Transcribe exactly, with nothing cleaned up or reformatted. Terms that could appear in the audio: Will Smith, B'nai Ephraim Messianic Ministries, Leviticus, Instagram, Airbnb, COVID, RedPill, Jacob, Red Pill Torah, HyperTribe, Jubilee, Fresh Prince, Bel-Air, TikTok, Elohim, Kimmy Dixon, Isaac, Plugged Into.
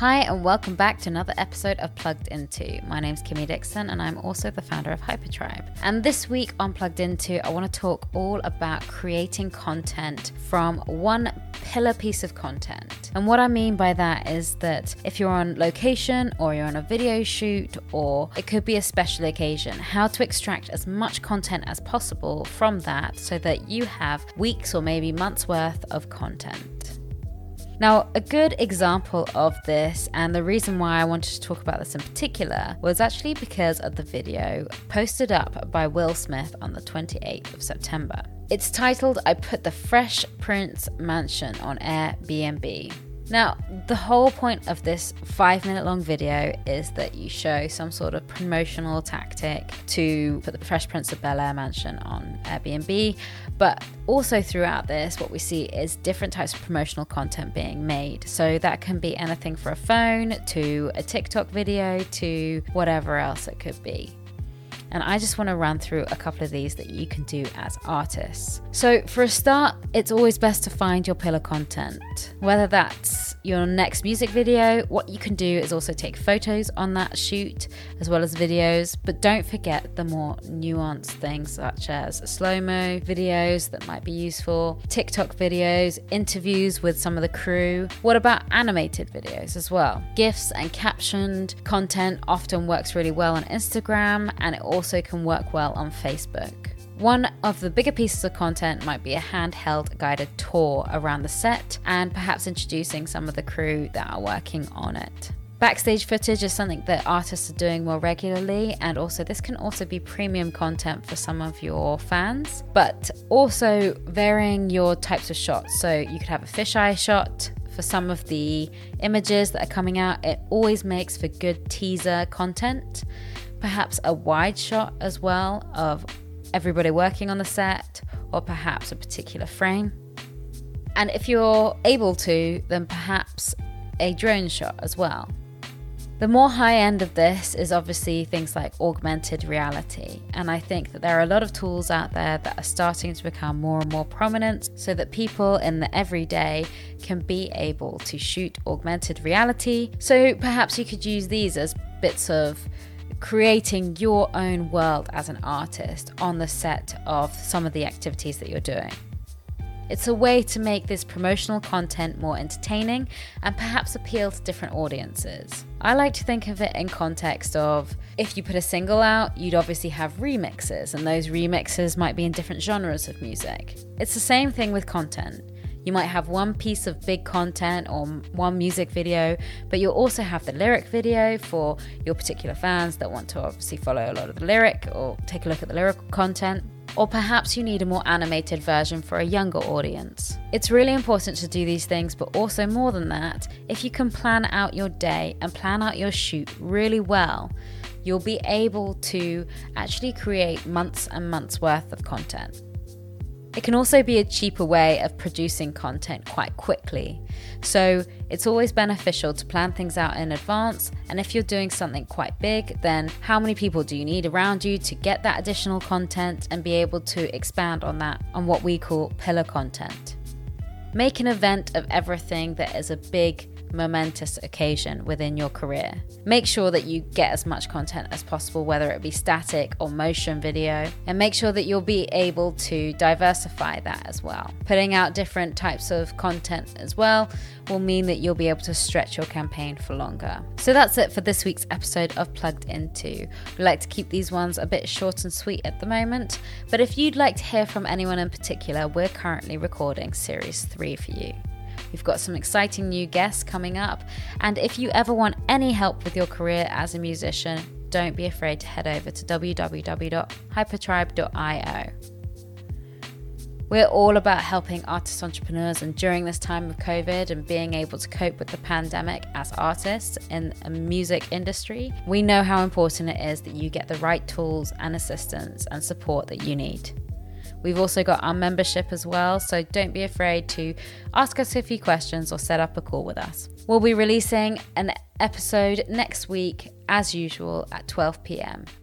Hi, and welcome back to another episode of Plugged Into. My name's Kimmy Dixon, and I'm also the founder of HyperTribe. And this week on Plugged Into, I want to talk all about creating content from one pillar piece of content. And what I mean by that is that if you're on location or you're on a video shoot, or it could be a special occasion, how to extract as much content as possible from that so that you have weeks or maybe months worth of content. Now, a good example of this, and the reason why I wanted to talk about this in particular, was actually because of the video posted up by Will Smith on the twenty-eighth of September. It's titled, "I Put the Fresh Prince Mansion on Airbnb." Now, the whole point of this five minute long video is that you show some sort of promotional tactic to put the Fresh Prince of Bel-Air mansion on Airbnb. But also throughout this, what we see is different types of promotional content being made. So that can be anything from a phone to a TikTok video to whatever else it could be. And I just want to run through a couple of these that you can do as artists. So for a start, it's always best to find your pillar content. Whether that's your next music video, what you can do is also take photos on that shoot as well as videos, but don't forget the more nuanced things such as slow-mo videos that might be useful, TikTok videos, interviews with some of the crew. What about animated videos as well? GIFs and captioned content often works really well on Instagram, and it also also can work well on Facebook. One of the bigger pieces of content might be a handheld guided tour around the set and perhaps introducing some of the crew that are working on it. Backstage footage is something that artists are doing more regularly, and also this can also be premium content for some of your fans, but also varying your types of shots. So you could have a fisheye shot for some of the images that are coming out. It always makes for good teaser content. Perhaps a wide shot as well of everybody working on the set, or perhaps a particular frame. And if you're able to, then perhaps a drone shot as well. The more high end of this is obviously things like augmented reality. And I think that there are a lot of tools out there that are starting to become more and more prominent so that people in the everyday can be able to shoot augmented reality. So perhaps you could use these as bits of creating your own world as an artist on the set of some of the activities that you're doing. It's a way to make this promotional content more entertaining and perhaps appeal to different audiences. I like to think of it in context of, if you put a single out, you'd obviously have remixes, and those remixes might be in different genres of music. It's the same thing with content. You might have one piece of big content or one music video, but you'll also have the lyric video for your particular fans that want to obviously follow a lot of the lyric or take a look at the lyrical content. Or perhaps you need a more animated version for a younger audience. It's really important to do these things, but also more than that, if you can plan out your day and plan out your shoot really well, you'll be able to actually create months and months worth of content. It can also be a cheaper way of producing content quite quickly. So it's always beneficial to plan things out in advance. And if you're doing something quite big, then how many people do you need around you to get that additional content and be able to expand on that, on what we call pillar content? Make an event of everything that is a big, momentous occasion within your career. Make sure that you get as much content as possible, whether it be static or motion video, and make sure that you'll be able to diversify that as well. Putting out different types of content as well will mean that you'll be able to stretch your campaign for longer. So that's it for this week's episode of Plugged Into. We like to keep these ones a bit short and sweet at the moment, but if you'd like to hear from anyone in particular, we're currently recording series three for you. We've got some exciting new guests coming up, and if you ever want any help with your career as a musician, don't be afraid to head over to w w w dot hypertribe dot i o. We're all about helping artists entrepreneurs, and during this time of COVID and being able to cope with the pandemic as artists in the music industry, we know how important it is that you get the right tools and assistance and support that you need. We've also got our membership as well, so don't be afraid to ask us a few questions or set up a call with us. We'll be releasing an episode next week, as usual, at twelve p m